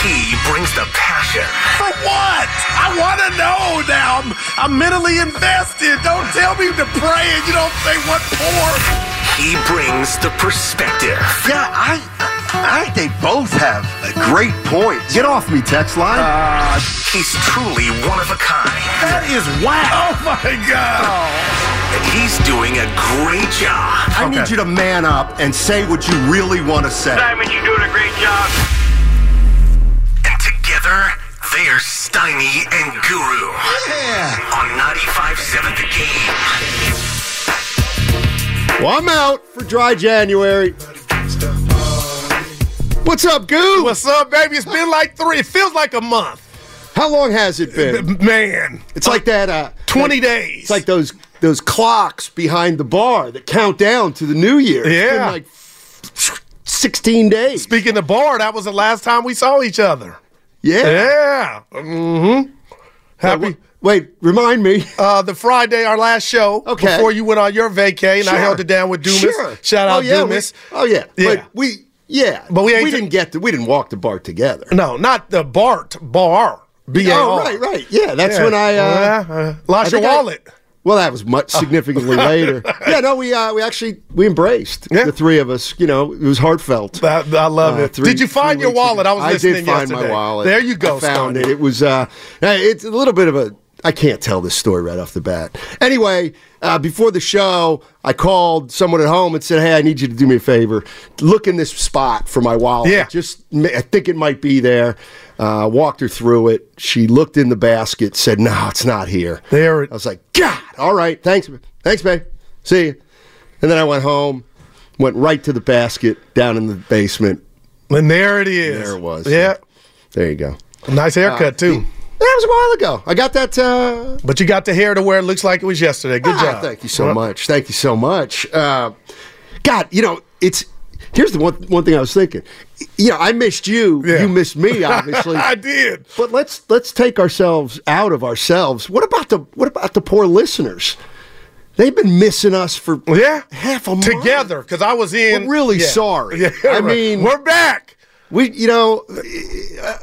He brings the passion. For what? I want to know now. I'm mentally invested. Don't tell me to pray and you don't say what for. He brings the perspective. Yeah, I think they both have a great point. Get off me, text line. He's truly one of a kind. That is whack. Oh, my God. And he's doing a great job. I need you to man up and say what you really want to say. Simon, you're doing a great job. They are Steiny and Guru on 95.7 The Game. Well, I'm out for dry January. What's up, Goo? What's up, baby? It's been like three. It feels like a month. How long has it been? Man. It's like that... 20 days. It's like those clocks behind the bar that count down to the new year. Yeah. It's been like 16 days. Speaking of bar, that was the last time we saw each other. Yeah. Mm-hmm. Happy. Wait, remind me. The Friday, our last show, before you went on your vacay, and I held it down with Dumas. Sure. Shout out Dumas. We didn't walk the BART together. No, not the BART. Bar. B-A-R. Oh, right. Yeah, that's when I... lost your wallet. Well, that was much significantly later. Yeah, no, we embraced the three of us. You know, it was heartfelt. I love it. Did you find your wallet? I was listening yesterday. I did find my wallet. There you go. I found it. It was. It's a little bit of a. I can't tell this story right off the bat. Anyway, before the show, I called someone at home and said, "Hey, I need you to do me a favor. Look in this spot for my wallet. Yeah. I think it might be there." Walked her through it. She looked in the basket, said, "No, it's not here." There. I was like, "God, all right, thanks, babe. See you." And then I went home, went right to the basket down in the basement, and there it is. And there it was. Yeah. There you go. A nice haircut too. That was a while ago. I got that. But you got the hair to where it looks like it was yesterday. Good job. Thank you so much. Thank you so much. God, you know, it's here's the one thing I was thinking. You know, I missed you. Yeah. You missed me, obviously. I did. But let's take ourselves out of ourselves. What about the poor listeners? They've been missing us for half a month together. Because I was in. We're really sorry. Yeah, I mean, we're back. We, you know,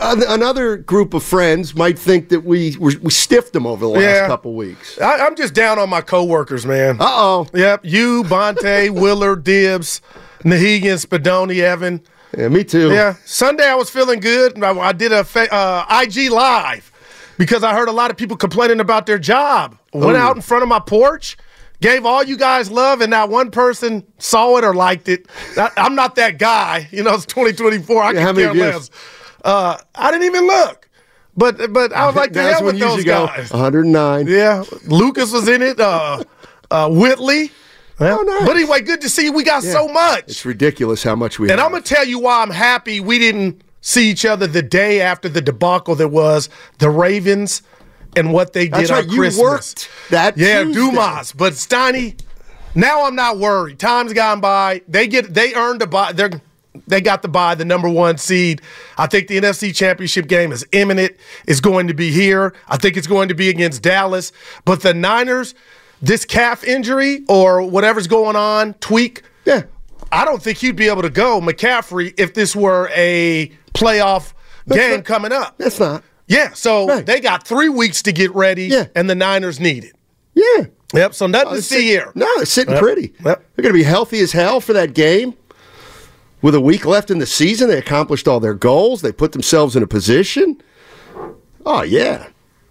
another group of friends might think that we stiffed them over the last couple weeks. I'm just down on my coworkers, man. Uh-oh. Yep, you, Bonte, Willard, Dibbs, Nahegan, Spadoni, Evan. Yeah, me too. Yeah, Sunday I was feeling good. I did a IG Live because I heard a lot of people complaining about their job. Went out in front of my porch. Gave all you guys love, and not one person saw it or liked it. I'm not that guy. You know, it's 2024. I can care less. I didn't even look. But I was like, to hell with those guys. 109. Yeah. Lucas was in it. Whitley. Oh, nice. But anyway, good to see you. We got so much. It's ridiculous how much we have. And I'm going to tell you why I'm happy we didn't see each other the day after the debacle that was the Ravens and what they did on Christmas. You worked that Tuesday. Dumas. But Steiny, now I'm not worried. Time's gone by. They earned a bye. They got the bye, the number one seed. I think the NFC Championship game is imminent. It's going to be here. I think it's going to be against Dallas. But the Niners, this calf injury or whatever's going on, tweak, I don't think he'd be able to go, McCaffrey, if this were a playoff game coming up. That's not. Yeah, so they got 3 weeks to get ready, and the Niners need it. Yeah. Yep, so nothing to see here. No, they're sitting pretty. Yep. They're going to be healthy as hell for that game. With a week left in the season, they accomplished all their goals. They put themselves in a position. Oh, yeah.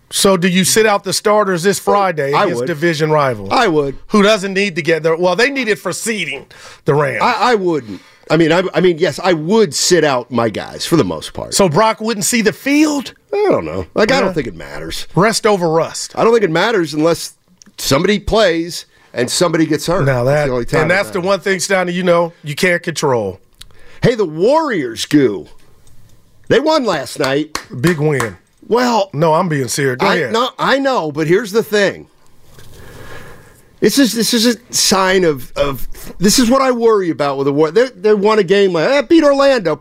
So do you sit out the starters this Friday against division rivals? I would. Who doesn't need to get there? Well, they need it for seeding the Rams. I wouldn't. I mean, yes, I would sit out my guys for the most part. So Brock wouldn't see the field? I don't know. I don't think it matters. Rest over rust. I don't think it matters unless somebody plays and somebody gets hurt. Now that's the one thing, Steiny, you can't control. Hey, the Warriors, Goo. They won last night. Big win. Well, no, I'm being serious. I know, but here's the thing. This is a sign of this is what I worry about with the Warriors. They won a game like beat Orlando.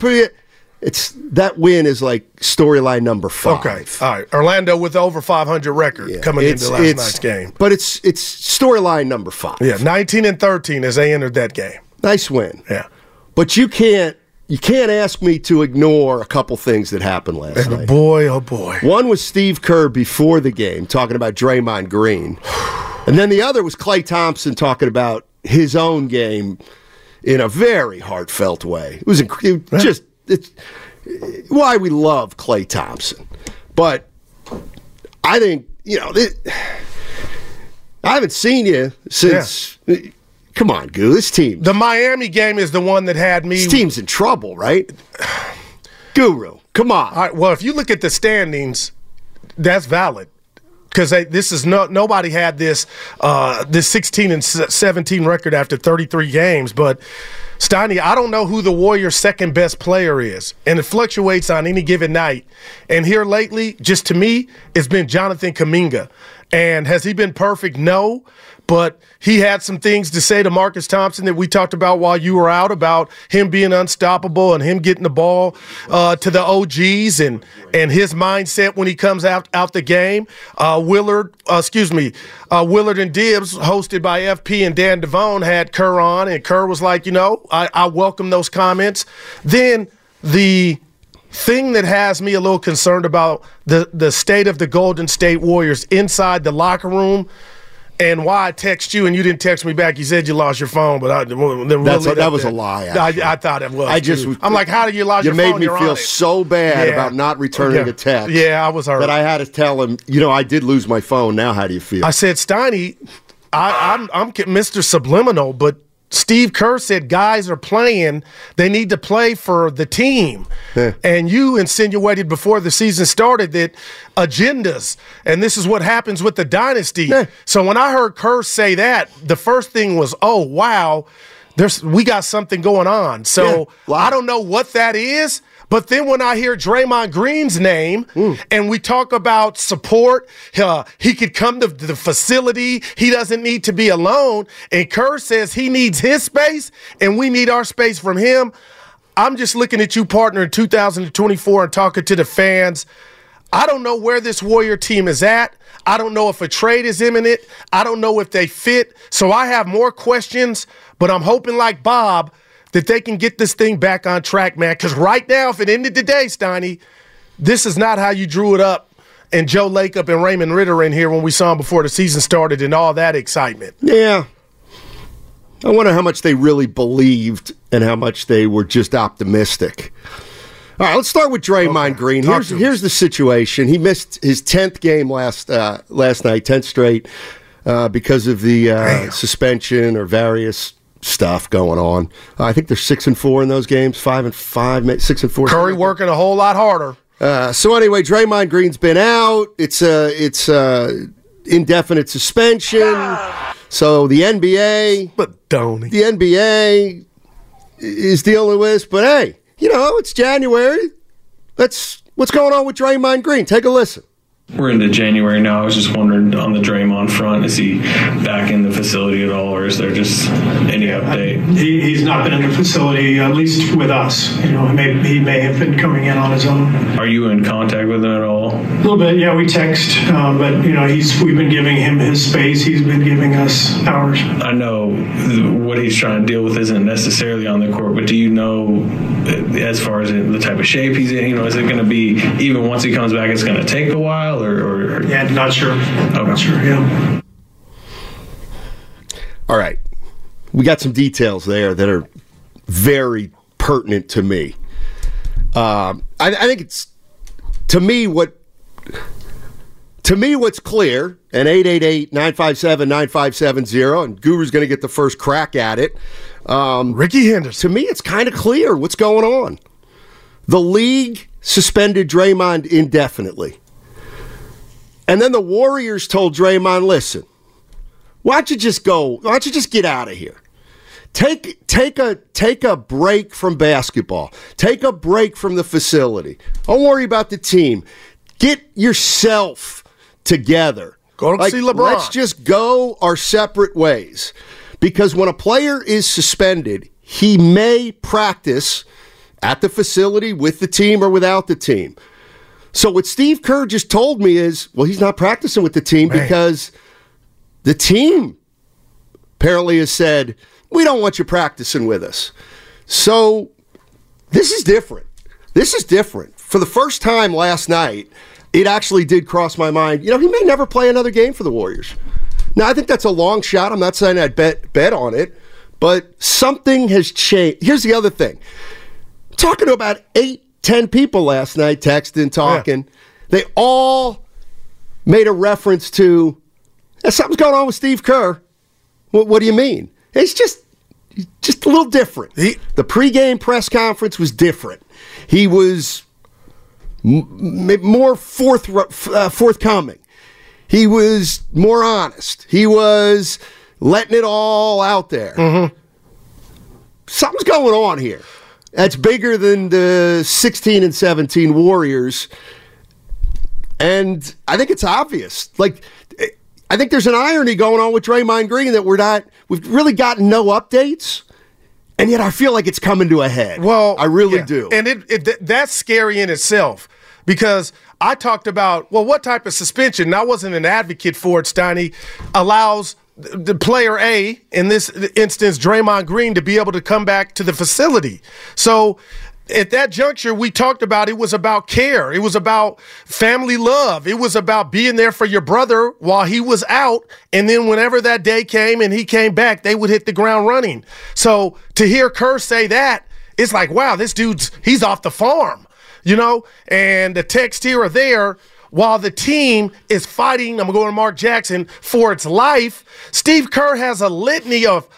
It's that win is like storyline number 5. Okay, all right. Orlando with over 500 record coming into last night's game, but it's storyline number 5. Yeah, 19-13 as they entered that game. Nice win. Yeah, but you can't ask me to ignore a couple things that happened last night. Boy, oh boy. One was Steve Kerr before the game talking about Draymond Green. And then the other was Clay Thompson talking about his own game in a very heartfelt way. It was why we love Clay Thompson. But I think, I haven't seen you since... Yeah. Come on, Goo, this team. The Miami game is the one that had me. This team's in trouble, right? Guru, come on. All right, well, if you look at the standings, that's valid. Because nobody had this 16-17 record after 33 games. But, Steiny, I don't know who the Warriors' second best player is. And it fluctuates on any given night. And here lately, just to me, it's been Jonathan Kuminga. And has he been perfect? No. But he had some things to say to Marcus Thompson that we talked about while you were out about him being unstoppable and him getting the ball to the OGs and his mindset when he comes out the game. Willard and Dibbs, hosted by FP and Dan Devone, had Kerr on, and Kerr was like, I welcome those comments. Then the thing that has me a little concerned about the state of the Golden State Warriors inside the locker room. And why I text you and you didn't text me back. You said you lost your phone, but that was a lie. I thought it was. I'm like, how did you lose your phone? You made me feel so bad about not returning a text. Yeah, I was hurt. But I had to tell him, I did lose my phone. Now how do you feel? I said, Steiny, I'm Mr. Subliminal, but Steve Kerr said guys are playing. They need to play for the team. Yeah. And you insinuated before the season started that agendas, and this is what happens with the dynasty. Yeah. So when I heard Kerr say that, the first thing was, oh, wow, we got something going on. So I don't know what that is. But then when I hear Draymond Green's name and we talk about support, he could come to the facility. He doesn't need to be alone. And Kerr says he needs his space and we need our space from him. I'm just looking at you, partner, in 2024 and talking to the fans. I don't know where this Warrior team is at. I don't know if a trade is imminent. I don't know if they fit. So I have more questions, but I'm hoping like Bob that they can get this thing back on track, man. Because right now, if it ended today, Steiny, this is not how you drew it up. And Joe Lacob and Raymond Ritter in here when we saw him before the season started and all that excitement. Yeah. I wonder how much they really believed and how much they were just optimistic. All right, let's start with Draymond Green. Here's the situation. He missed his 10th game last night, 10th straight, because of the suspension or various stuff going on. I think they're 6-4 in those games, 5-5, 6-4. Curry working a whole lot harder. So anyway, Draymond Green's been out. It's indefinite suspension. So the NBA, the NBA is dealing with this. But hey, it's January. What's going on with Draymond Green? Take a listen. We're into January now. I was just wondering on the Draymond front, is he back in the facility at all, or is there just any update? He's not been in the facility, at least with us. He may have been coming in on his own. Are you in contact with him at all? A little bit, yeah. We text, but we've been giving him his space. He's been giving us ours. I know what he's trying to deal with isn't necessarily on the court, but do you know as far as the type of shape he's in? Is it going to be even once he comes back? It's going to take a while. Yeah, not sure. I'm not sure, yeah. All right. We got some details there that are very pertinent to me. I think it's, to me what's clear, and 888-957-9570, and Guru's going to get the first crack at it. Ricky Henderson. To me, it's kind of clear what's going on. The league suspended Draymond indefinitely. And then the Warriors told Draymond, listen, why don't you just get out of here? Take a break from basketball. Take a break from the facility. Don't worry about the team. Get yourself together. Go see LeBron. Let's just go our separate ways. Because when a player is suspended, he may practice at the facility with the team or without the team. So what Steve Kerr just told me is, well, he's not practicing with the team because the team apparently has said, we don't want you practicing with us. So this is different. This is different. For the first time last night, it actually did cross my mind, he may never play another game for the Warriors. Now, I think that's a long shot. I'm not saying I'd bet on it, but something has changed. Here's the other thing. I'm talking to about 8-10 people last night, texting, talking. Yeah. They all made a reference to, something's going on with Steve Kerr. What do you mean? It's just a little different. The pregame press conference was different. He was more forthcoming. He was more honest. He was letting it all out there. Mm-hmm. Something's going on here. That's bigger than the 16 and 17 Warriors. And I think it's obvious. I think there's an irony going on with Draymond Green that we've really gotten no updates, and yet I feel like it's coming to a head. Well, I really do. And that's scary in itself, because I talked about, what type of suspension, and I wasn't an advocate for it, Steiny, allows the player A, in this instance Draymond Green, to be able to come back to the facility. So at that juncture, we talked about it was about care. It was about family love. It was about being there for your brother while he was out. And then whenever that day came and he came back, they would hit the ground running. So to hear Kerr say that, it's like, wow, this dude's, he's off the farm, And the text here or there, while the team is fighting, I'm going to Mark Jackson, for its life, Steve Kerr has a litany of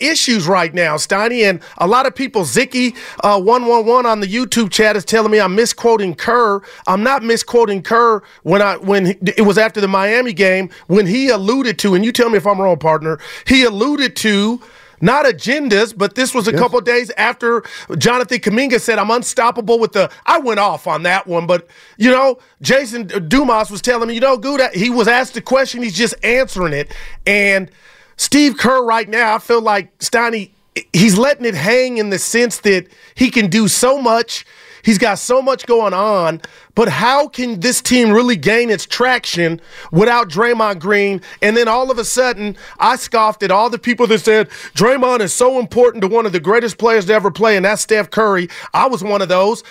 issues right now, Steiny, and a lot of people, Zicky111 on the YouTube chat is telling me I'm misquoting Kerr. I'm not misquoting Kerr when it was after the Miami game, when he alluded to, and you tell me if I'm wrong, partner, he alluded to not agendas, but this was a couple days after Jonathan Kuminga said, I'm unstoppable with the – I went off on that one. But, Jason Dumas was telling me, Gouda, he was asked a question. He's just answering it. And Steve Kerr right now, I feel like, Steiny, he's letting it hang in the sense that he can do so much. He's got so much going on. But how can this team really gain its traction without Draymond Green? And then all of a sudden, I scoffed at all the people that said, Draymond is so important to one of the greatest players to ever play, and that's Steph Curry. I was one of those.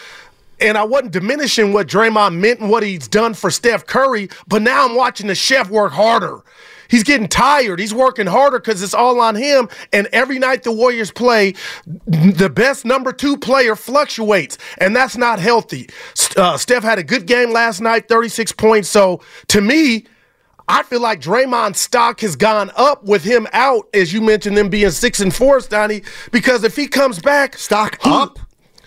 And I wasn't diminishing what Draymond meant and what he's done for Steph Curry, but now I'm watching the chef work harder. He's getting tired. He's working harder because it's all on him. And every night the Warriors play, the best number 2 player fluctuates, and that's not healthy. Steph had a good game last night, 36 points. So to me, I feel like Draymond's stock has gone up with him out, as you mentioned, them being 6-4, Donnie, because if he comes back. Stock up?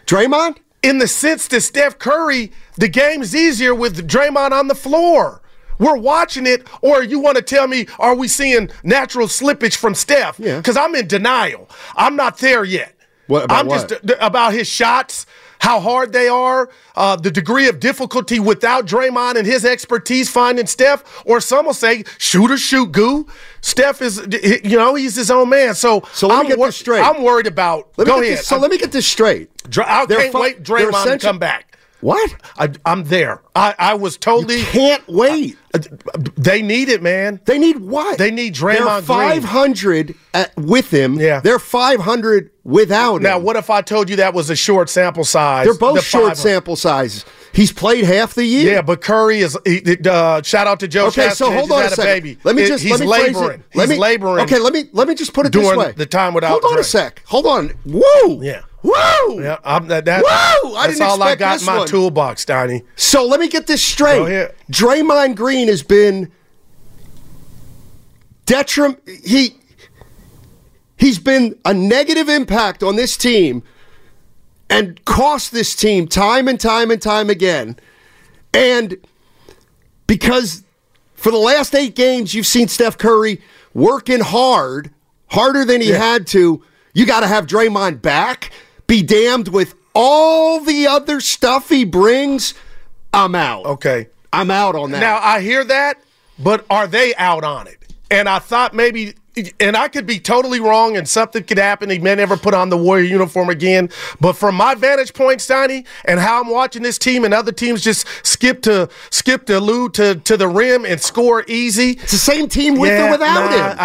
Draymond? In the sense that Steph Curry, the game's easier with Draymond on the floor. We're watching it, or you want to tell me, are we seeing natural slippage from Steph? Because I'm in denial. I'm not there yet. Just about his shots, how hard they are, the degree of difficulty without Draymond and his expertise finding Steph. Or some will say, shoot, Goo. Steph is, he's his own man. So let me get this straight. I'm worried about. Go ahead. Let me get this straight. I can't wait Draymond to come back. What? I'm there. I was totally. You can't wait. They need it, man. They need what? They need Draymond Green. They're 500 with him. Yeah. They're 500 without him. Now, what if I told you that was a short sample size? They're both short sample sizes. He's played half the year. Yeah, but Curry is. Shout out to Joe. Okay, so hold on a second. Baby. He's laboring. Okay, let me just put it this way. The time without. Hold on a sec. Hold on. Whoa. Yeah. Woo! Yeah, Woo! That's all I got in my toolbox, Donnie. So let me get this straight. Go ahead. Draymond Green has been he's been a negative impact on this team and cost this team time and time and time again. And because for the last 8 games you've seen Steph Curry working hard, harder than he had to, you got to have Draymond back. Be damned with all the other stuff he brings. I'm out. Okay. I'm out on that. Now, I hear that, but are they out on it? And I thought maybe, and I could be totally wrong and something could happen. He may never put on the Warrior uniform again. But from my vantage point, Steiny, and how I'm watching this team and other teams just skip to the rim and score easy. It's the same team with or without him.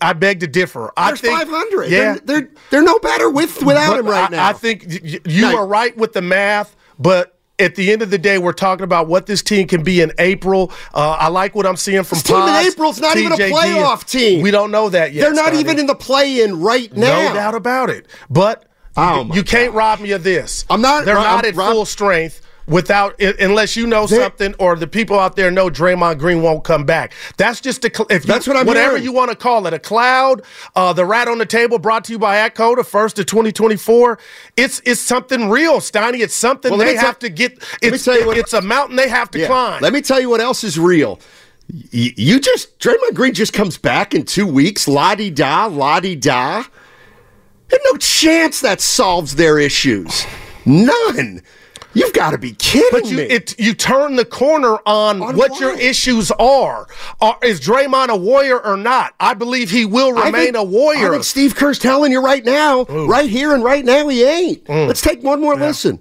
I beg to differ. There's 500. Yeah. They're no better without him right now. I think you are right with the math, but at the end of the day, we're talking about what this team can be in April. I like what I'm seeing from Pods. This team in April's not even a playoff team. We don't know that yet. They're not even in the play-in right now. No doubt about it. But you can't rob me of this. I'm not. They're not at full strength without, unless you know something or the people out there know Draymond Green won't come back. That's just that's what I'm whatever hearing. You want to call it, a cloud, the rat on the table, brought to you by ATCO, the first of 2024. It's something real, Steiny. It's something they have to get. It's a mountain they have to climb. Let me tell you what else is real. Draymond Green just comes back in 2 weeks, la-di-da, la-di-da. There's no chance that solves their issues. None. You've got to be kidding me. You turn the corner on what your issues are. Is Draymond a Warrior or not? I believe he will remain a Warrior. I think Steve Kerr's telling you right now, right here and right now, he ain't. Let's take one more listen.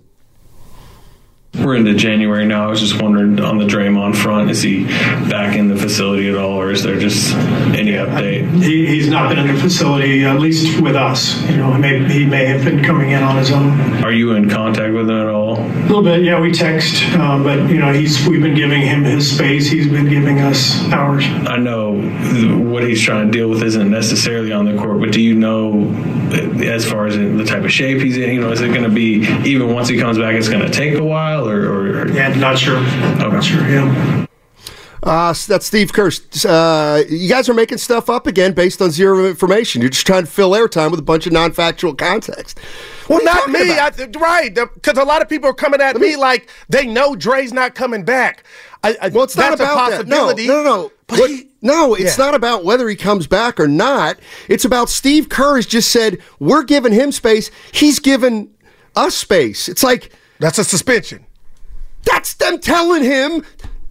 We're into January now. I was just wondering on the Draymond front, is he back in the facility at all, or is there just any update? He's not been in the facility, at least with us. You know, he may have been coming in on his own. Are you in contact with him at all? A little bit, yeah. We text, but you know, we've been giving him his space. He's been giving us ours. I know what he's trying to deal with isn't necessarily on the court, but do you know as far as the type of shape he's in? You know, is it going to be even once he comes back? It's going to take a while. Yeah, not sure. Okay. Not sure, yeah. That's Steve Kerr. You guys are making stuff up again based on zero information. You're just trying to fill airtime with a bunch of non-factual context. Well, not me. Right, because a lot of people are coming at me like they know Dre's not coming back. Well, it's not about that. No. No, it's not about whether he comes back or not. It's about Steve Kerr has just said, we're giving him space. He's giving us space. It's like... That's a suspension. That's them telling him,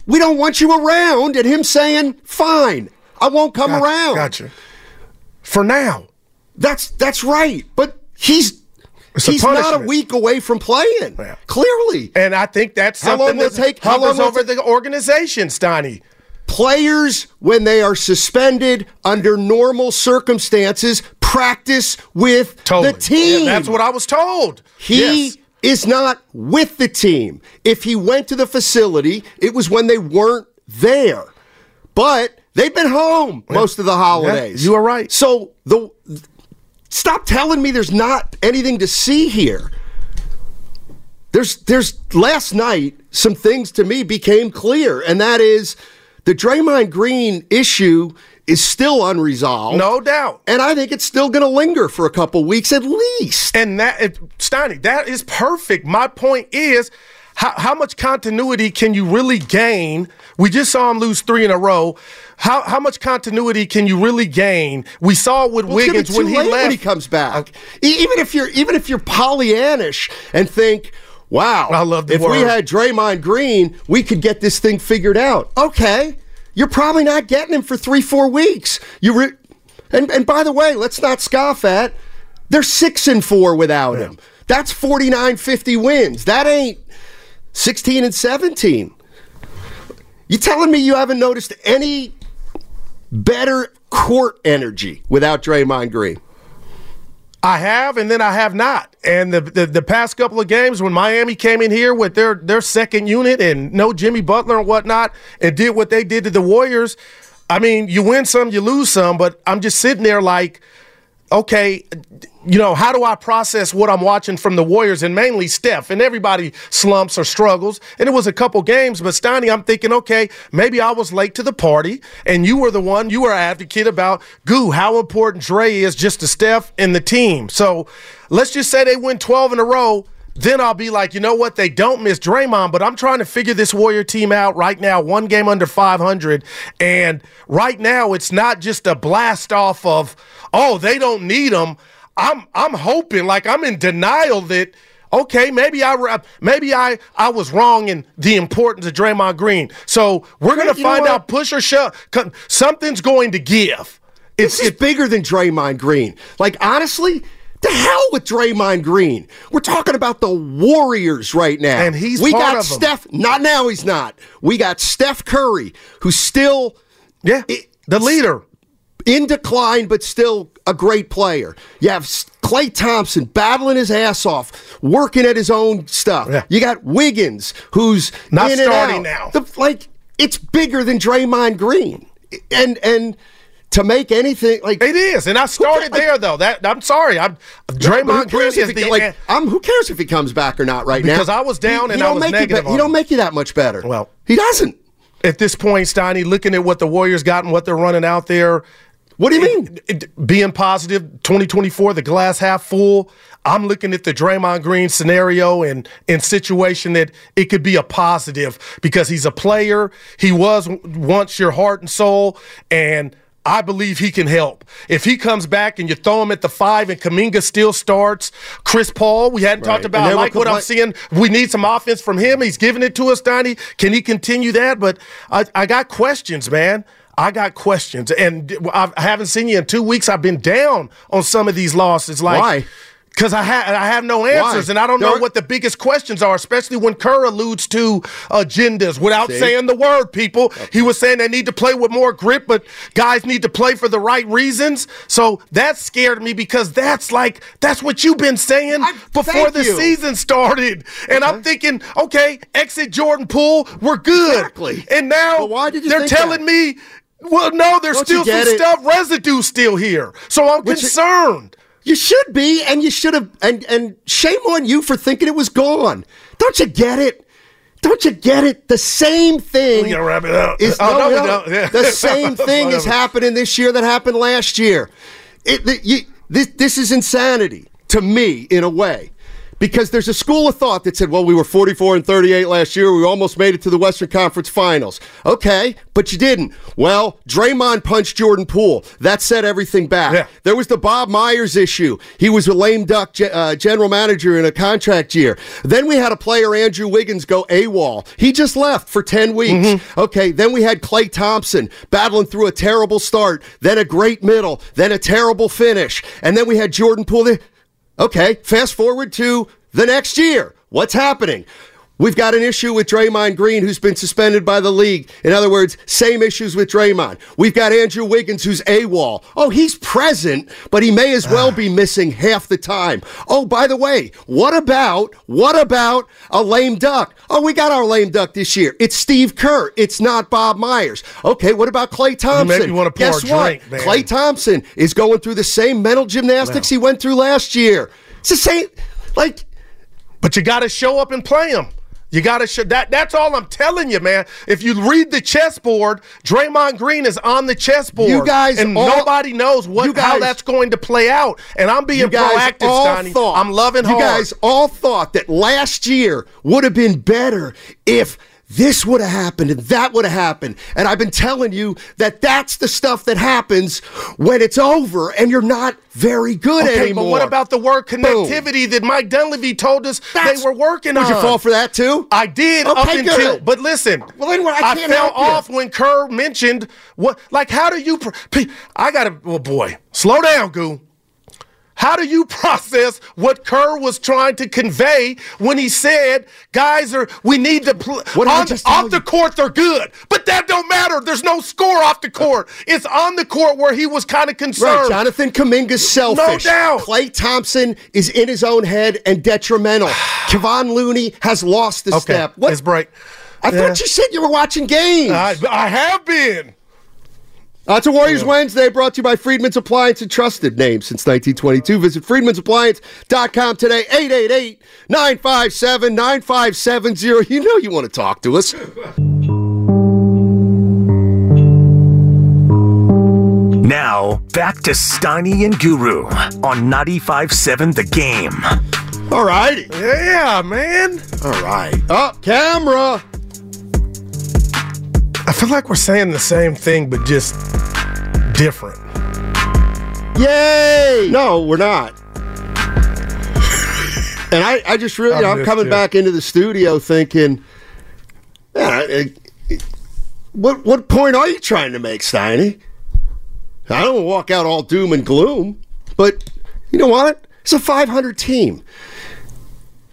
we don't want you around, and him saying, fine, I won't come around. Gotcha. For now. That's right. But he's not a week away from playing, clearly. And I think that's something that hovers over the organization, Steiny. Players, when they are suspended under normal circumstances, practice with the team. Yeah, that's what I was told. Yes. Is not with the team. If he went to the facility, it was when they weren't there. But they've been home most of the holidays. You are right. So stop telling me there's not anything to see here. There's last night some things to me became clear, and that is the Draymond Green issue is still unresolved. No doubt. And I think it's still going to linger for a couple weeks at least. And Steiny, that is perfect. My point is, how much continuity can you really gain? We just saw him lose 3 in a row. How much continuity can you really gain? We saw with Wiggins when he left. When he comes back. Even if you're Pollyannish and think, wow, I love the we had Draymond Green, we could get this thing figured out. Okay. You're probably not getting him for 3-4 weeks. And by the way, let's not scoff at, they're 6-4 without him. That's 49-50 wins. That ain't 16-17. You telling me you haven't noticed any better court energy without Draymond Green? I have, and then I have not. And the past couple of games when Miami came in here with their second unit and no Jimmy Butler and whatnot and did what they did to the Warriors, I mean, you win some, you lose some, but I'm just sitting there like, okay, you know, how do I process what I'm watching from the Warriors and mainly Steph? And everybody slumps or struggles. And it was a couple games, but Steiny, I'm thinking, okay, maybe I was late to the party and you were the one, you were an advocate about, Goo, how important Dre is just to Steph and the team. So let's just say they win 12 in a row. Then I'll be like, you know what, they don't miss Draymond, but I'm trying to figure this Warrior team out right now, one game under 500, and right now it's not just a blast off of, oh, they don't need him. I'm hoping, like I'm in denial that, okay, maybe I was wrong in the importance of Draymond Green. So we're going to find out, push or shove, something's going to give. It's bigger than Draymond Green. Like, honestly, the hell with Draymond Green. We're talking about the Warriors right now. And he's we part got of Steph. Them. Not now, he's not. We got Steph Curry, who's still the leader. In decline, but still a great player. You have Clay Thompson battling his ass off, working at his own stuff. Yeah. You got Wiggins, who's not in starting and out. Now. It's bigger than Draymond Green. And to make anything like it is, and I started there though. I'm sorry, Draymond Green is the. Who cares if he comes back or not right now? Because I was down and I was negative. He don't make you that much better. Well, he doesn't. At this point, Steiny, looking at what the Warriors got and what they're running out there, what do you mean? Being positive, 2024, the glass half full. I'm looking at the Draymond Green scenario and situation that it could be a positive because he's a player. He was once your heart and soul and. I believe he can help. If he comes back and you throw him at the 5 and Kuminga still starts, Chris Paul, we hadn't talked about. I like what I'm seeing. We need some offense from him. He's giving it to us, Donnie. Can he continue that? But I got questions, man. I got questions. And I haven't seen you in 2 weeks. I've been down on some of these losses. Like, why? Because I have no answers, and I don't know what the biggest questions are, especially when Kerr alludes to agendas without saying the word, people. Okay. He was saying they need to play with more grit, but guys need to play for the right reasons. So that scared me because that's what you've been saying before the season started. And I'm thinking, okay, exit Jordan Poole, we're good. Exactly. And now they're telling me, well, no, there's still some stuff, residue still here. So I'm concerned. You should be, and you should have, and shame on you for thinking it was gone. Don't you get it? Don't you get it? The same thing is happening this year that happened last year. This is insanity to me in a way, because there's a school of thought that said, well, we were 44-38 last year. We almost made it to the Western Conference Finals. Okay, but you didn't. Well, Draymond punched Jordan Poole. That set everything back. Yeah. There was the Bob Myers issue. He was a lame duck general manager in a contract year. Then we had a player, Andrew Wiggins, go AWOL. He just left for 10 weeks. Mm-hmm. Okay, then we had Klay Thompson battling through a terrible start, then a great middle, then a terrible finish. And then we had Jordan Poole. Okay, fast forward to the next year. What's happening? We've got an issue with Draymond Green, who's been suspended by the league. In other words, same issues with Draymond. We've got Andrew Wiggins, who's AWOL. Oh, he's present, but he may as well be missing half the time. Oh, by the way, what about a lame duck? Oh, we got our lame duck this year. It's Steve Kerr. It's not Bob Myers. Okay, what about Klay Thompson? You maybe want to pour guess a drink, what? Man. Klay Thompson is going through the same mental gymnastics he went through last year. It's the same, but you got to show up and play him. You got to show that. That's all I'm telling you, man. If you read the chessboard, Draymond Green is on the chessboard. You guys, and nobody knows how that's going to play out. And I'm being proactive, Donnie. I'm loving hard. You guys all thought that last year would have been better if this would have happened and that would have happened. And I've been telling you that's the stuff that happens when it's over and you're not very good anymore. But what about the word connectivity that Mike Dunleavy told us they were working on? Did you fall for that too? I did but listen, I fell off when Kerr mentioned how do you, slow down, Goo. How do you process what Kerr was trying to convey when he said, guys, we need to play. Off the court, they're good. But that don't matter. There's no score off the court. It's on the court where he was kind of concerned. Right, Jonathan Kuminga's selfish. No doubt. Klay Thompson is in his own head and detrimental. Kevon Looney has lost the step. It's bright. I thought you said you were watching games. I have been. It's a Warriors Wednesday brought to you by Freedman's Appliance and trusted name since 1922. Visit Freedman'sAppliance.com today, 888-957-9570. You know you want to talk to us. Now, back to Steiny and Guru on 95.7 The Game. All right. Yeah, man. All right. Up, camera. I feel like we're saying the same thing, but just different. Yay! No, we're not. And I just really, I'm coming back into the studio thinking, what point are you trying to make, Steiny? I don't want to walk out all doom and gloom, but you know what? It's a 500 team.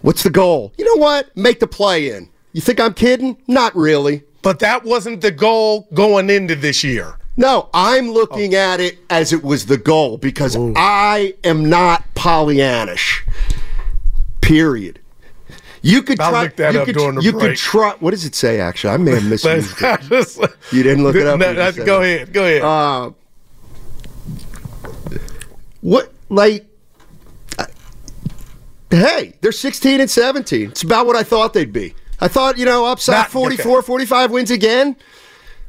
What's the goal? You know what? Make the play in. You think I'm kidding? Not really. But that wasn't the goal going into this year. No, I'm looking at it as it was the goal because I am not Pollyannish. Period. You could try. I'll look that up during the break. You could try. What does it say, actually? I may have missed it. You didn't look it up? No, go ahead. Go ahead. Hey, they're 16 and 17. It's about what I thought they'd be. I thought, upside 44, okay. 45 wins again.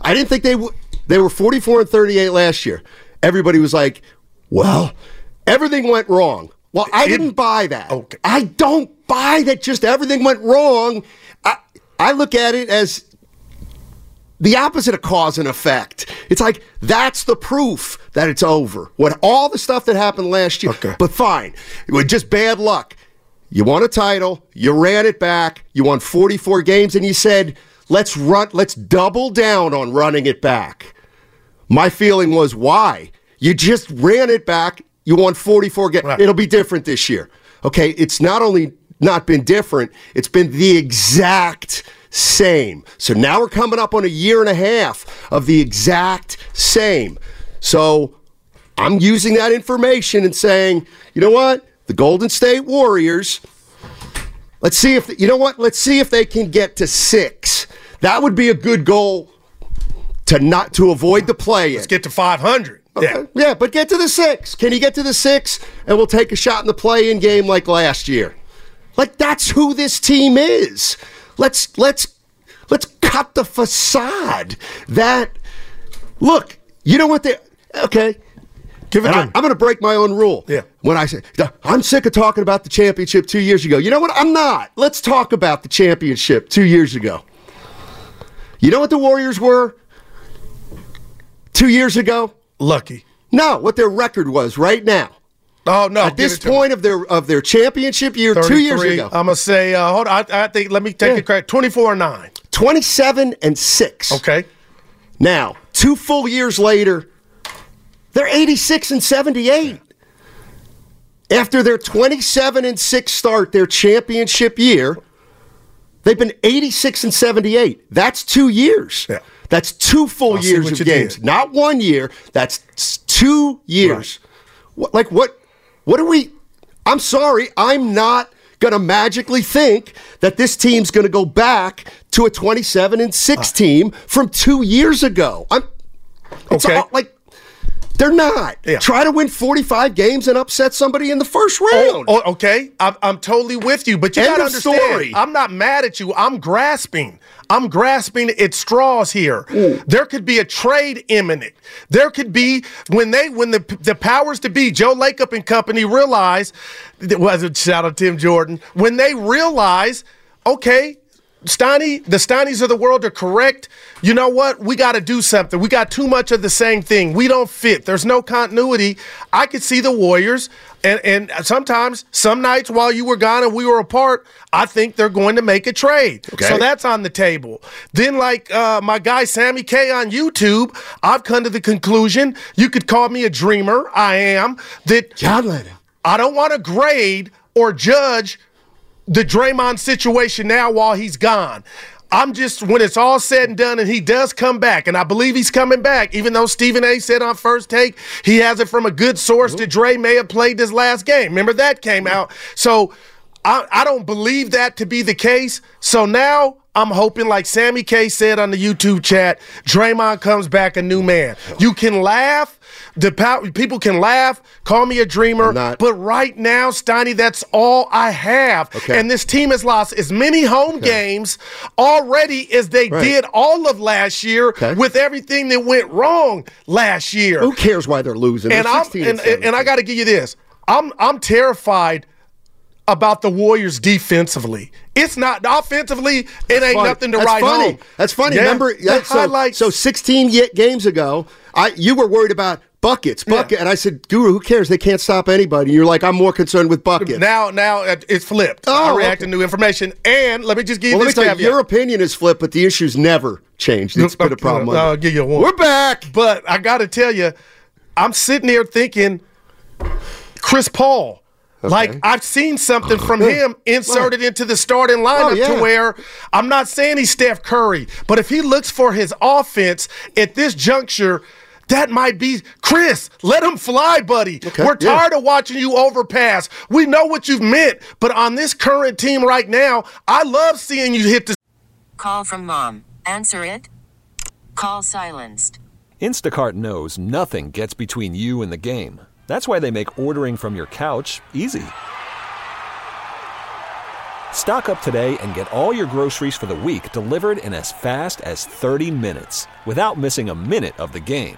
I didn't think they were 44 and 38 last year. Everybody was like, well, everything went wrong. Well, I didn't buy that. Okay. I don't buy that just everything went wrong. I look at it as the opposite of cause and effect. It's like, that's the proof that it's over. What all the stuff that happened last year, but fine. It was just bad luck. You won a title, you ran it back, you won 44 games, and you said, let's double down on running it back. My feeling was, why? You just ran it back, you won 44 games. Right. It'll be different this year. Okay, it's not only not been different, it's been the exact same. So now we're coming up on a year and a half of the exact same. So I'm using that information and saying, you know what? The Golden State Warriors, let's see if, let's see if they can get to 6. That would be a good goal to avoid the play-in. Let's get to 500. Okay. Yeah, but get to the 6. Can you get to the 6? And we'll take a shot in the play-in game like last year. Like, that's who this team is. Let's cut the facade that, look, you know what they, okay. I'm going to break my own rule. Yeah. When I say, I'm sick of talking about the championship 2 years ago. You know what? I'm not. Let's talk about the championship 2 years ago. You know what the Warriors were 2 years ago? Lucky. No, what their record was right now. Oh, no. At this point of their championship year 2 years ago. I'm going to say, hold on. I think, let me take a crack. 24-9. 27-6. Okay. Now, 2 full years later, they're 86-78. After their 27-6 start, their championship year, they've been 86-78. That's 2 years. Yeah. That's 2 full years of games. Did. Not 1 year. That's 2 years. Right. Like, what do we... I'm sorry, I'm not going to magically think that this team's going to go back to a 27-6 team from 2 years ago. They're not. Yeah. Try to win 45 games and upset somebody in the first round. Okay, I'm totally with you, but you got to understand, story. I'm not mad at you. I'm grasping at straws here. Ooh. There could be a trade imminent. There could be, when the powers to be, Joe Lacob and company, realize, shout out Tim Jordan, when they realize, okay, Steiny, the Steinies of the world are correct. You know what? We got to do something. We got too much of the same thing. We don't fit. There's no continuity. I could see the Warriors, and sometimes, some nights while you were gone and we were apart, I think they're going to make a trade. Okay. So that's on the table. Then like my guy Sammy K on YouTube, I've come to the conclusion, you could call me a dreamer, I am, that I don't want to grade or judge the Draymond situation now while he's gone. I'm just, when it's all said and done and he does come back, and I believe he's coming back, even though Stephen A. said on First Take he has it from a good source that Dre may have played this last game. Remember that came out. So I don't believe that to be the case. So now I'm hoping, like Sammy K said on the YouTube chat, Draymond comes back a new man. You can laugh. People can laugh, call me a dreamer, but right now, Steiny, that's all I have. Okay. And this team has lost as many home games already as they did all of last year with everything that went wrong last year. Who cares why they're losing? And I got to give you this. I'm terrified about the Warriors defensively. It's not offensively. It ain't nothing to write home. That's funny. Yeah. Remember, so 16 games ago, you were worried about buckets. And I said, Guru, who cares? They can't stop anybody. And you're like, I'm more concerned with buckets. Now it's flipped. Oh, I react to new information. And let me just give you this caveat. Your opinion is flipped, but the issue's never changed. It's been a problem. I'll give you one. We're back. But I got to tell you, I'm sitting here thinking, Chris Paul. Okay. Like, I've seen something from him inserted into the starting lineup to where I'm not saying he's Steph Curry, but if he looks for his offense at this juncture, that might be Chris. Let him fly, buddy. Okay. We're tired of watching you overpass. We know what you've meant, but on this current team right now, I love seeing you hit the... Call from mom. Answer it. Call silenced. Instacart knows nothing gets between you and the game. That's why they make ordering from your couch easy. Stock up today and get all your groceries for the week delivered in as fast as 30 minutes without missing a minute of the game.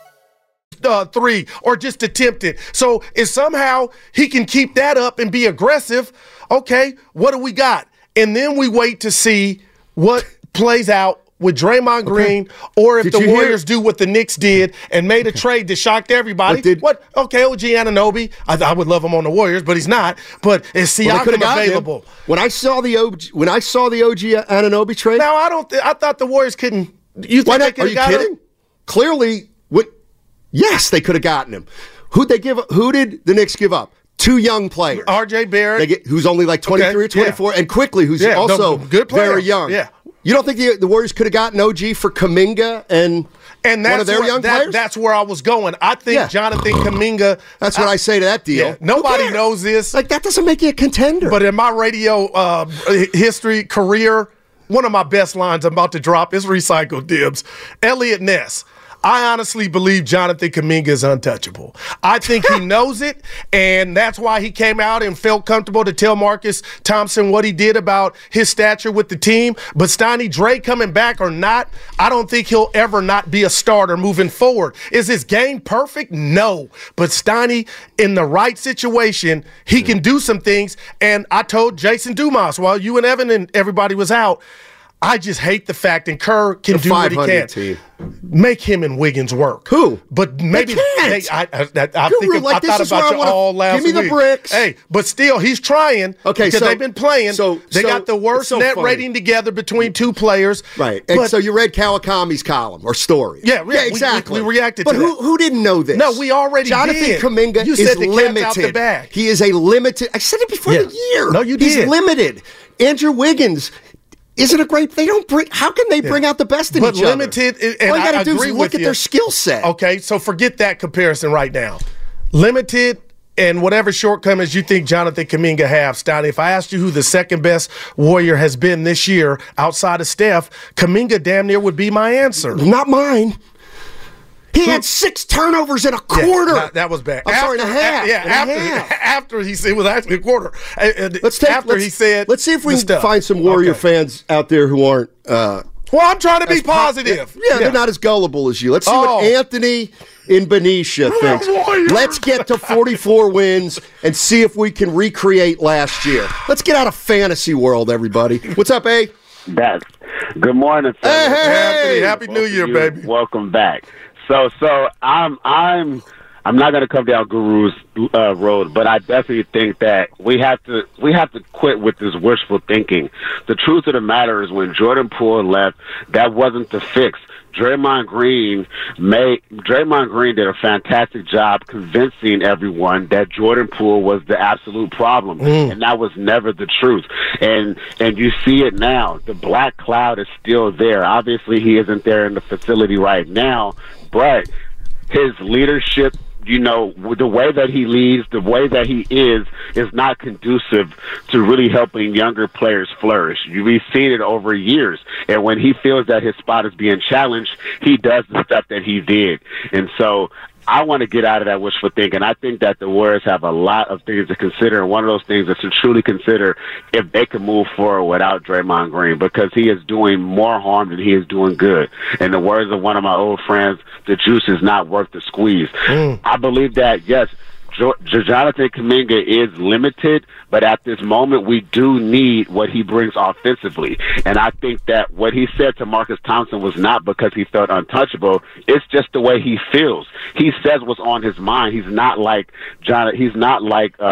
3 or just attempt it. So if somehow he can keep that up and be aggressive, okay, what do we got? And then we wait to see what plays out with Draymond Green or if the Warriors do what the Knicks did and made a trade that shocked everybody. OG Anunoby, I would love him on the Warriors, but he's not. But is Siakam available? When I saw the OG Anunoby trade. Now, I thought the Warriors couldn't. You think they could have got him? Are you kidding? Clearly, yes, they could have gotten him. Who did the Knicks give up? 2 young players. R.J. Barrett. Who's only like 23 or 24, and Quickly, who's also very young. Yeah. You don't think the Warriors could have gotten OG for Kuminga and one of their young players? That's where I was going. I think Jonathan Kuminga. That's what I say to that deal. Yeah, nobody knows this. Like, that doesn't make you a contender. But in my radio career, one of my best lines I'm about to drop is recycled Dibbs. Elliot Ness. I honestly believe Jonathan Kuminga is untouchable. I think he knows it, and that's why he came out and felt comfortable to tell Marcus Thompson what he did about his stature with the team. But Steiny, Dre coming back or not, I don't think he'll ever not be a starter moving forward. Is his game perfect? No. But Steiny, in the right situation, he can do some things. And I told Jason Dumas while you and Evan and everybody was out, I just hate the fact, and Kerr can do what he can. Team. Make him and Wiggins work. Who? But maybe I thought about you all last week. Give me the bricks. Hey, but still, he's trying. Okay, because they've been playing. So they got the worst net rating together between two players. Right. And so you read Kawakami's column or story. Yeah, exactly. We reacted to that. But who didn't know this? No, we already did. Jonathan Kuminga is limited. He is a limited. I said it before the year. No, you did. He's limited. Andrew Wiggins. Isn't it great? They don't bring. How can they bring out the best in each other? But limited. All you got to do is look at their skill set. Okay, so forget that comparison right now. Limited and whatever shortcomings you think Jonathan Kuminga has, Steiny. If I asked you who the second best Warrior has been this year outside of Steph, Kuminga damn near would be my answer. Not mine. He had 6 turnovers in a quarter. Yeah, that was bad. I'm sorry, and a half. It was actually a quarter. Let's see if we can find some Warrior fans out there who aren't. Well, I'm trying to be positive. They're not as gullible as you. Let's see what Anthony in Benicia thinks. Let's get to 44 wins and see if we can recreate last year. Let's get out of fantasy world, everybody. What's up, A? That's good morning, fellas. Hey, Happy New Year, baby. Welcome back. So I'm not going to come down Guru's road, but I definitely think that we have to quit with this wishful thinking. The truth of the matter is, when Jordan Poole left, that wasn't the fix. Draymond Green did a fantastic job convincing everyone that Jordan Poole was the absolute problem, and that was never the truth. And you see it now. The black cloud is still there. Obviously, he isn't there in the facility right now, but his leadership, the way that he leads, the way that he is not conducive to really helping younger players flourish. We've seen it over years. And when he feels that his spot is being challenged, he does the stuff that he did. And so I want to get out of that wishful thinking. I think that the Warriors have a lot of things to consider, and one of those things is to truly consider if they can move forward without Draymond Green, because he is doing more harm than he is doing good. In the words of one of my old friends, the juice is not worth the squeeze. I believe that, yes, Jonathan Kuminga is limited, but at this moment we do need what he brings offensively. And I think that what he said to Marcus Thompson was not because he felt untouchable. It's just the way he feels. He says what's on his mind. He's not like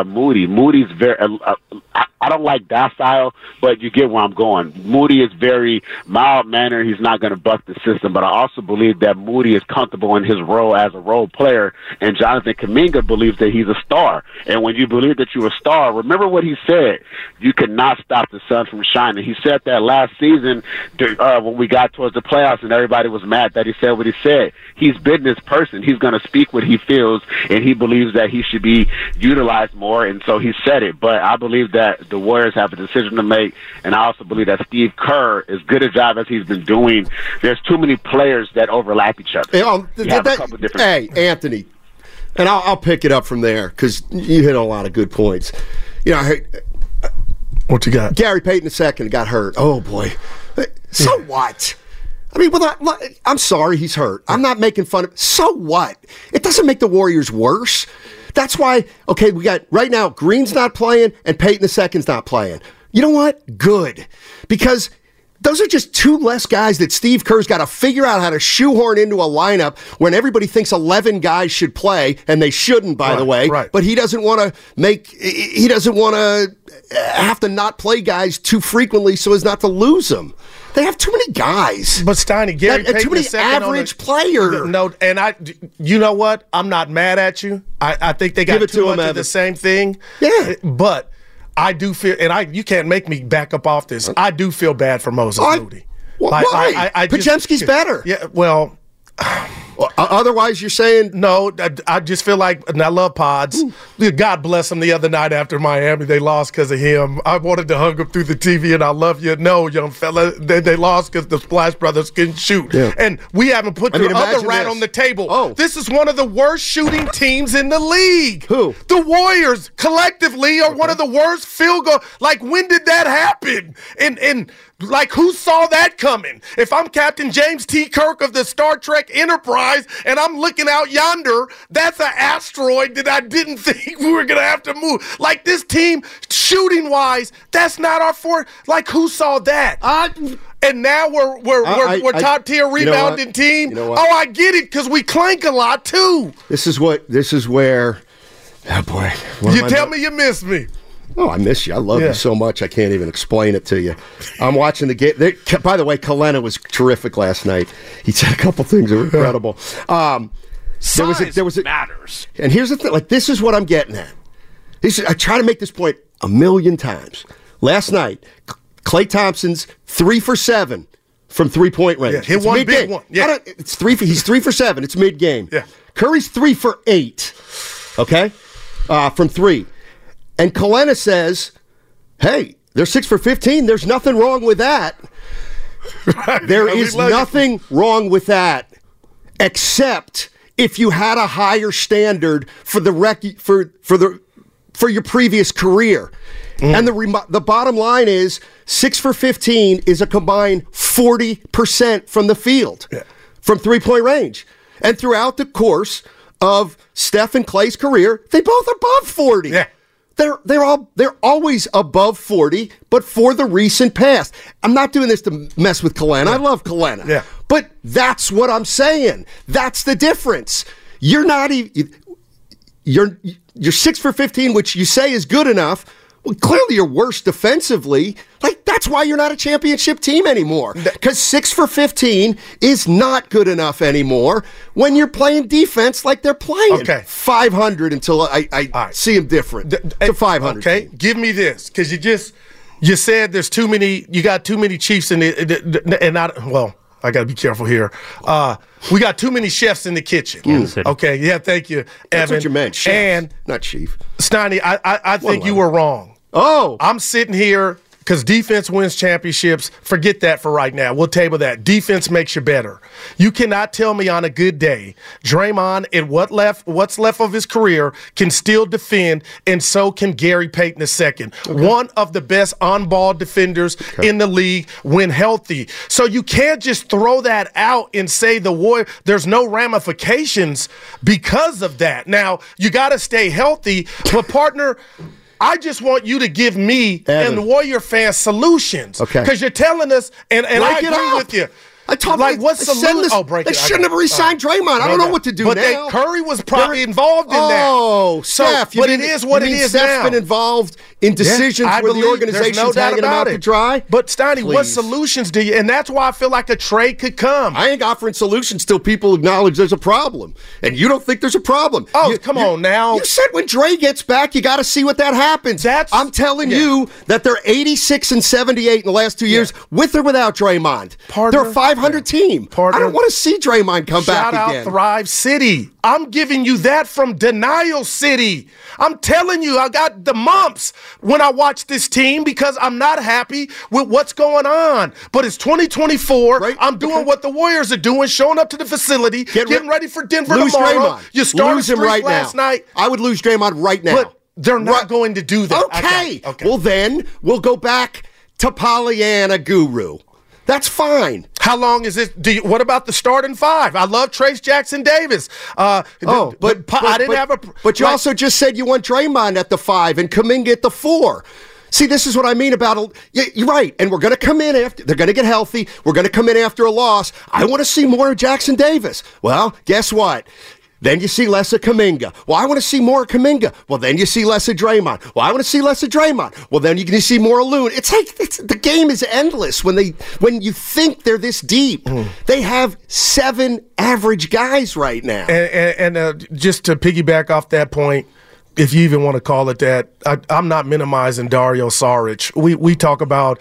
Moody. Moody's very I don't like docile, but you get where I'm going. Moody is very mild-mannered. He's not going to buck the system, but I also believe that Moody is comfortable in his role as a role player, and Jonathan Kuminga believes that he's a star. And when you believe that you're a star, remember what he said. You cannot stop the sun from shining. He said that last season when we got towards the playoffs and everybody was mad that he said what he said. He's a business person. He's going to speak what he feels, and he believes that he should be utilized more, and so he said it. But I believe that the Warriors have a decision to make, and I also believe that Steve Kerr, as good a job as he's been doing, there's too many players that overlap each other. Anthony, and I'll pick it up from there because you hit a lot of good points. What you got? Gary Payton II got hurt. Oh, boy. So what? I mean, I'm sorry he's hurt. I'm not making fun of him. So what? It doesn't make the Warriors worse. That's why, we got right now Green's not playing and Payton II's not playing. You know what? Good. Because those are just 2 less guys that Steve Kerr's got to figure out how to shoehorn into a lineup when everybody thinks 11 guys should play, and they shouldn't, by the way. Right. But he doesn't want to have to not play guys too frequently so as not to lose them. They have too many guys. But Steiny, Gary Payton too many average player. No, and you know what? I'm not mad at you. I think they got too much of the same thing. Yeah, but I do feel, you can't make me back up off this. I do feel bad for Moses Moody. Why? Podziemski's better. Yeah. Well. Otherwise, you're saying no. I just feel like, and I love Pods. God bless him. The other night after Miami, they lost because of him. I wanted to hug him through the TV, and I love you. No, young fella, they lost because the Splash Brothers couldn't shoot, and we haven't put the other rat on the table. Oh. This is one of the worst shooting teams in the league. Who? The Warriors collectively are one of the worst field goal. Like, when did that happen? And like, who saw that coming? If I'm Captain James T. Kirk of the Star Trek Enterprise, and I'm looking out yonder, that's an asteroid that I didn't think we were going to have to move. Like, this team, shooting-wise, that's not our forte. Like, who saw that? and now we're top tier rebounding team. You know what? Oh, I get it, because we clank a lot too. This is where. Oh boy, you tell me you miss me. Oh, I miss you. I love you so much. I can't even explain it to you. I'm watching the game. By the way, Kalena was terrific last night. He said a couple things that were incredible. Size matters. And here's the thing. Like, this is what I'm getting at. I try to make this point a million times. Last night, Clay Thompson's 3-for-7 from three-point range. Yeah, hit one mid-game. Big one. Yeah. He's 3-for-7. It's mid-game. Yeah. Curry's 3-for-8, okay, from three. And Kalena says, hey, they're 6-for-15. There's nothing wrong with that. Right. There is nothing wrong with that, except if you had a higher standard for your previous career. Mm. And the bottom line is 6-for-15 is a combined 40% from the field, from three-point range. And throughout the course of Steph and Clay's career, they both are above 40. Yeah. They're always above 40, but for the recent past. I'm not doing this to mess with Kalena. I love Kalena. Yeah. But that's what I'm saying. That's the difference. You're not even you're 6-for-15, which you say is good enough. Well, clearly you're worse defensively. Like, that's why you're not a championship team anymore. Because 6-for-15 is not good enough anymore when you're playing defense like they're playing. Okay. 500 until I see them different to 500. Okay, give me this, because you said there's too many. You got too many chiefs in the and not well. I got to be careful here. We got too many chefs in the kitchen. Mm. Okay, yeah, thank you, Evan. That's what you meant, chef, and not chief. Steiny, I think you were wrong. Oh. I'm sitting here because defense wins championships. Forget that for right now. We'll table that. Defense makes you better. You cannot tell me on a good day, Draymond, in what's left of his career, can still defend, and so can Gary Payton II, one of the best on-ball defenders in the league when healthy. So you can't just throw that out and say the Warriors, there's no ramifications because of that. Now, you got to stay healthy, but partner, I just want you to give me, Evan, and the Warrior fans solutions. Okay. Because you're telling us, and I agree with you. I told like, what's the solution? Oh, break they it. Shouldn't have re-signed Draymond. I don't know what to do but now. But Curry was probably involved in that. Oh, Steph. So, but it is what it is now. Steph's been involved in decisions where the organization's hanging him out to dry. But, Steiny, what solutions do you – and that's why I feel like a trade could come. I ain't offering solutions till people acknowledge there's a problem. And you don't think there's a problem. Oh, come on now. You said when Dre gets back, you got to see what that happens. I'm telling you that they're 86-78 in the last 2 years with or without Draymond. Partner. They're 500 team. Partner. I don't want to see Draymond come back again. Shout out Thrive City. I'm giving you that from Denial City. I'm telling you, I got the mumps when I watch this team because I'm not happy with what's going on. But it's 2024. Right? I'm doing what the Warriors are doing, showing up to the facility, getting ready for Denver tomorrow. Draymond. You started him right last night. I would lose Draymond right now. But they're not going to do that. Okay. Well, then we'll go back to Pollyanna Guru. That's fine. How long is it? What about the starting five? I love Trace Jackson Davis. But you also just said you want Draymond at the 5 and Kuminga at the 4. See, this is what I mean about you're right. And we're going to come in after they're going to get healthy. We're going to come in after a loss. I want to see more of Jackson Davis. Well, guess what? Then you see less of Kuminga. Well, I want to see more of Kuminga. Well, then you see less of Draymond. Well, I want to see less of Draymond. Well, then you can see more of Loon. It's like the game is endless when you think they're this deep. Mm. They have 7 average guys right now. And just to piggyback off that point, if you even want to call it that, I'm not minimizing Dario Saric. We talk about,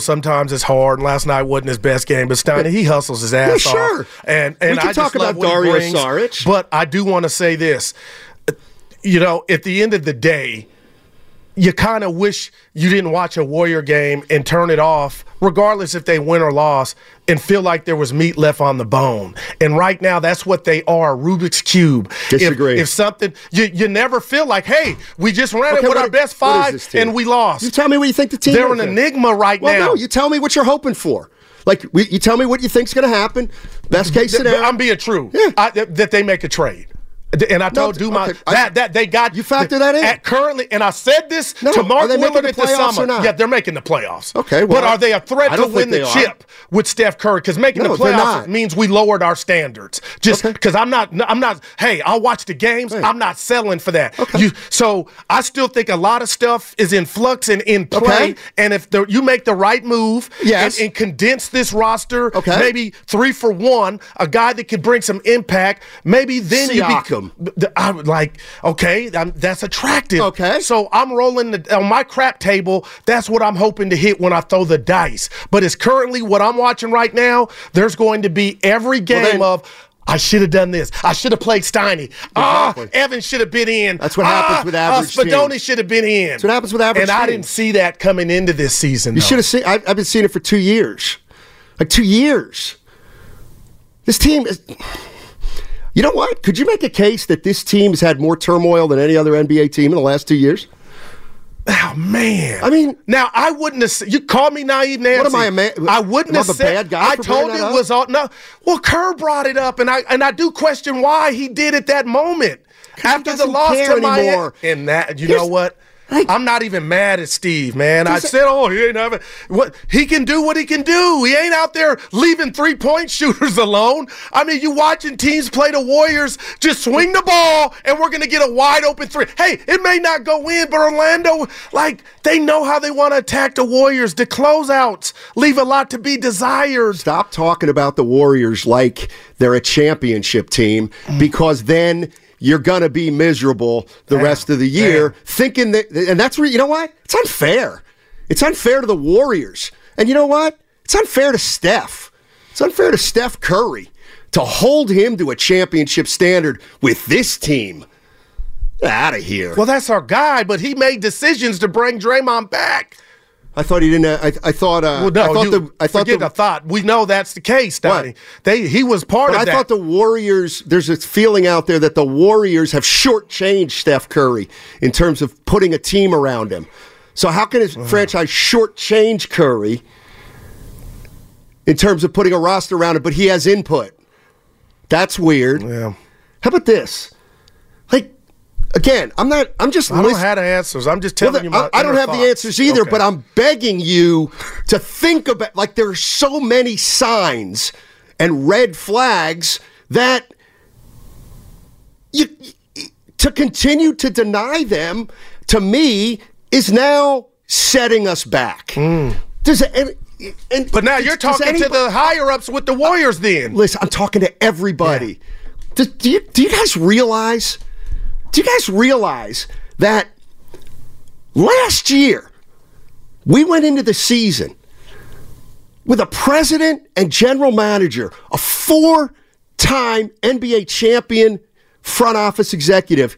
sometimes it's hard, and last night wasn't his best game, but Steiny, he hustles his ass off. And we can talk about Dario Saric. But I do want to say this. At the end of the day, you kind of wish you didn't watch a Warrior game and turn it off, regardless if they win or lost, and feel like there was meat left on the bone. And right now, that's what they are, Rubik's Cube. Disagree. If something, you never feel like, hey, we just ran it with our best 5 and we lost. You tell me what you think the team is. They're an enigma right now. Well, no, you tell me what you're hoping for. Like, you tell me what you think's going to happen. Best case scenario. I'm being true. Yeah. That they make a trade. And I told Dumas that they got you factor that in at currently. And I said this to Mark Willard at the summer. Yeah, they're making the playoffs. Okay, well, but are they a threat to win the chip with Steph Curry? Because making the playoffs means we lowered our standards. Just because I'm not. Hey, I'll watch the games. Hey. I'm not selling for that. Okay. So I still think a lot of stuff is in flux and in play. Okay. And if you make the right move, and condense this roster, maybe 3 for 1, a guy that can bring some impact. Maybe then you become. I would that's attractive. Okay. So I'm rolling on my crap table. That's what I'm hoping to hit when I throw the dice. But it's currently what I'm watching right now. There's going to be every game I should have done this. I should have played Steiny. Evan should have been in. That's what happens with average teams. Spadoni should have been in. That's what happens with average teams. And I didn't see that coming into this season. You should have seen. I've been seeing it for 2 years. Like 2 years. This team is... You know what? Could you make a case that this team has had more turmoil than any other NBA team in the last 2 years? Oh, man. I mean... Now, I wouldn't have... You call me naive, Nancy. What am I... I wouldn't have said... Bad guy I told it was all... No. Well, Kerr brought it up, and I do question why he did at that moment. After the loss to Miami. And that... You know what? I'm not even mad at Steve, man. I said, he ain't having... He can do what he can do. He ain't out there leaving three-point shooters alone. I mean, you watching teams play the Warriors, just swing the ball, and we're going to get a wide-open three. Hey, it may not go in, but Orlando, they know how they want to attack the Warriors. The closeouts leave a lot to be desired. Stop talking about the Warriors like they're a championship team, because then... You're going to be miserable the rest of the year thinking that, and that's where, you know what? It's unfair. It's unfair to the Warriors. And you know what? It's unfair to Steph. It's unfair to Steph Curry to hold him to a championship standard with this team. Get out of here. Well, that's our guy, but he made decisions to bring Draymond back. I thought he didn't. I thought. Well, no, I thought I thought. We know that's the case, Donnie. He was part of that. I thought the Warriors. There's a feeling out there that the Warriors have shortchanged Steph Curry in terms of putting a team around him. So how can his franchise shortchange Curry in terms of putting a roster around him? But he has input. That's weird. Yeah. How about this? Again, I don't have the answers. I'm just telling you my I don't have thoughts. The answers either, but I'm begging you to think about, there are so many signs and red flags that to continue to deny them, to me, is now setting us back. And but now you're talking to the higher-ups with the Warriors then. Listen, I'm talking to everybody. Yeah. Do you guys realize... Do you guys realize that last year we went into the season with a president and general manager, a 4-time NBA champion front office executive?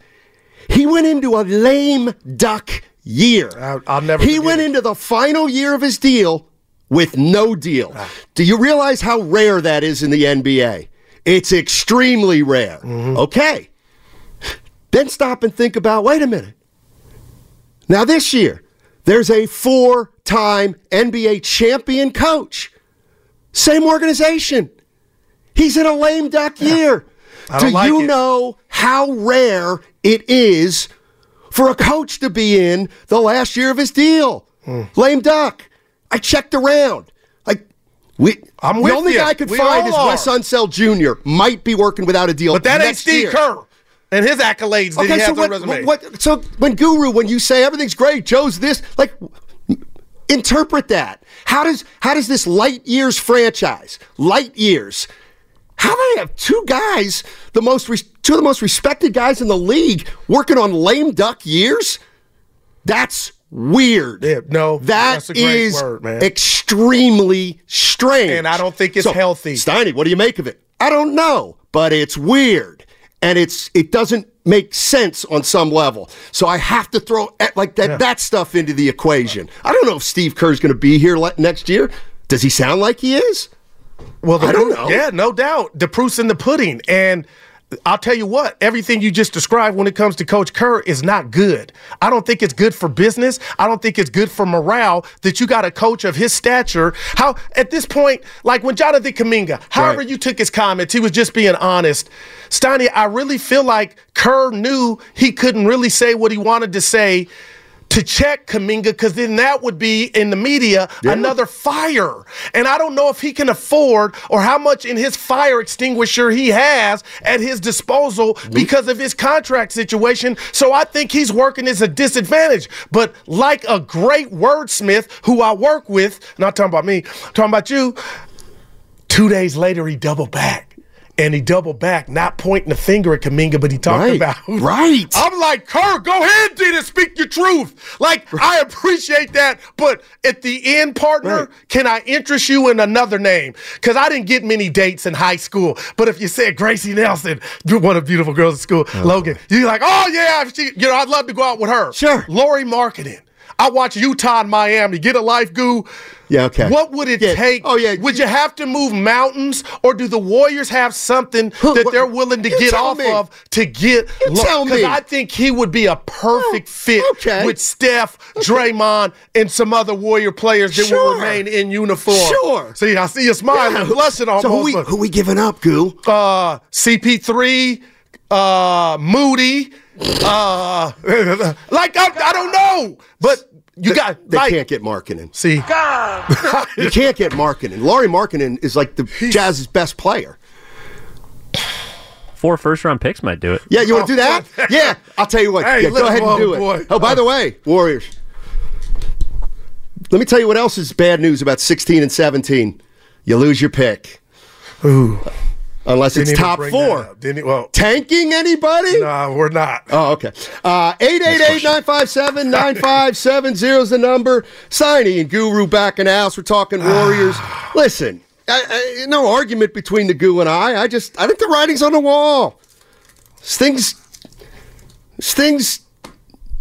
He went into a lame duck year. I'll never forget. He went into the final year of his deal with no deal. Do you realize how rare that is in the NBA? It's extremely rare. Mm-hmm. Okay. Then stop and think about, wait a minute. Now this year, there's a 4-time NBA champion coach. Same organization. He's in a lame duck year. Do you know how rare it is for a coach to be in the last year of his deal? Lame duck. I checked around. The only guy I could find is Wes Unseld Jr. Might be working without a deal. But that ain't Steve Kerr. And his accolades that he has on resume. So when you say everything's great, Joe's this, interpret that. How does this light years franchise, how do they have two guys, two of the most respected guys in the league, working on lame duck years? That's weird. Yeah, no, that's a great word, man. Extremely strange. And I don't think it's healthy. Steiny, what do you make of it? I don't know, but it's weird. And it doesn't make sense on some level. So I have to throw that stuff into the equation. I don't know if Steve Kerr's going to be here next year. Does he sound like he is? Well, I don't know. Yeah, no doubt. The proof's in the pudding. And I'll tell you what, everything you just described when it comes to Coach Kerr is not good. I don't think it's good for business. I don't think it's good for morale that you got a coach of his stature. How at this point, like when Jonathan Kuminga, however you took his comments, he was just being honest. Steiny, I really feel like Kerr knew he couldn't really say what he wanted to say to check Kuminga, because then that would be, in the media, another fire. And I don't know if he can afford or how much in his fire extinguisher he has at his disposal because of his contract situation. So I think he's working as a disadvantage. But like a great wordsmith who I work with, not talking about me, talking about you, 2 days later he doubled back. And he doubled back, not pointing the finger at Kuminga, but he talked about. I'm like, Kerr, go ahead, Dina, speak your truth. Like, I appreciate that, but at the end, partner, can I interest you in another name? Because I didn't get many dates in high school. But if you said Gracie Nelson, one of the beautiful girls at school, Logan, you're like, oh, yeah, she, you know, I'd love to go out with her. Sure. Lori Marketing. I watch Utah and Miami. Get a life, Goo. Yeah, okay. What would it take? Oh, yeah. Would you have to move mountains, or do the Warriors have something that they're willing to get off of to get Look, because I think he would be a perfect fit with Steph, Draymond, and some other Warrior players that will remain in uniform. See, I see you smiling. Yeah. Blushing almost. So who we giving up, Goo? CP3, Moody. Like, I don't know, but you got. They can't get marketing. See, God. You can't get marketing. Lauri Markkanen is like the Jazz's best player. 4 first-round picks might do it. Yeah, you want to do that? Yeah, I'll tell you what. Hey, yeah, go ahead and do it. Oh, by the way, Warriors. Let me tell you what else is bad news about 16 and 17. You lose your pick. Ooh. Unless it's top 4. Tanking anybody? No, we're not. Oh, okay. 888-957-9570 is the number. Steiny and Guru back in the house. We're talking Warriors. Listen, I, no argument between the Goo and I. I think the writing's on the wall. Sting's.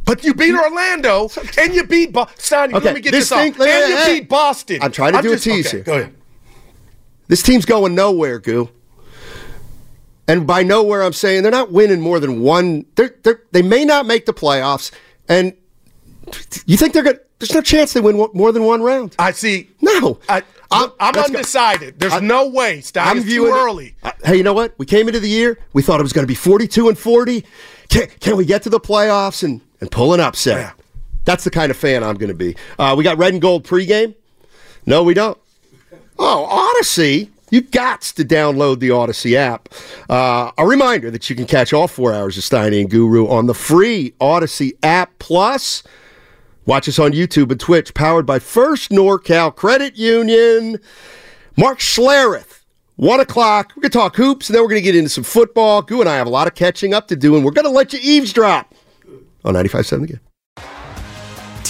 But you beat Orlando and you beat Steiny. Okay, let me get this off. You beat Boston. I'm trying to do a tease here. Go ahead. This team's going nowhere, Goo. And by nowhere, I'm saying they're not winning more than one. They may not make the playoffs. And you think they're going to – there's no chance they win more than one round. I see. No. I'm undecided. There's no way. It's too early. Hey, you know what? We came into the year. We thought it was going to be 42-40. Can we get to the playoffs and pull an upset? Yeah. That's the kind of fan I'm going to be. We got red and gold pregame? No, we don't. Oh, Odyssey. You got to download the Odyssey app. A reminder that you can catch all 4 hours of Steiny and Guru on the free Odyssey app. Plus, watch us on YouTube and Twitch, powered by First NorCal Credit Union. Mark Schlereth, 1 o'clock. We're going to talk hoops, and then we're going to get into some football. Goo and I have a lot of catching up to do, and we're going to let you eavesdrop on 95.7 The Game.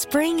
Spring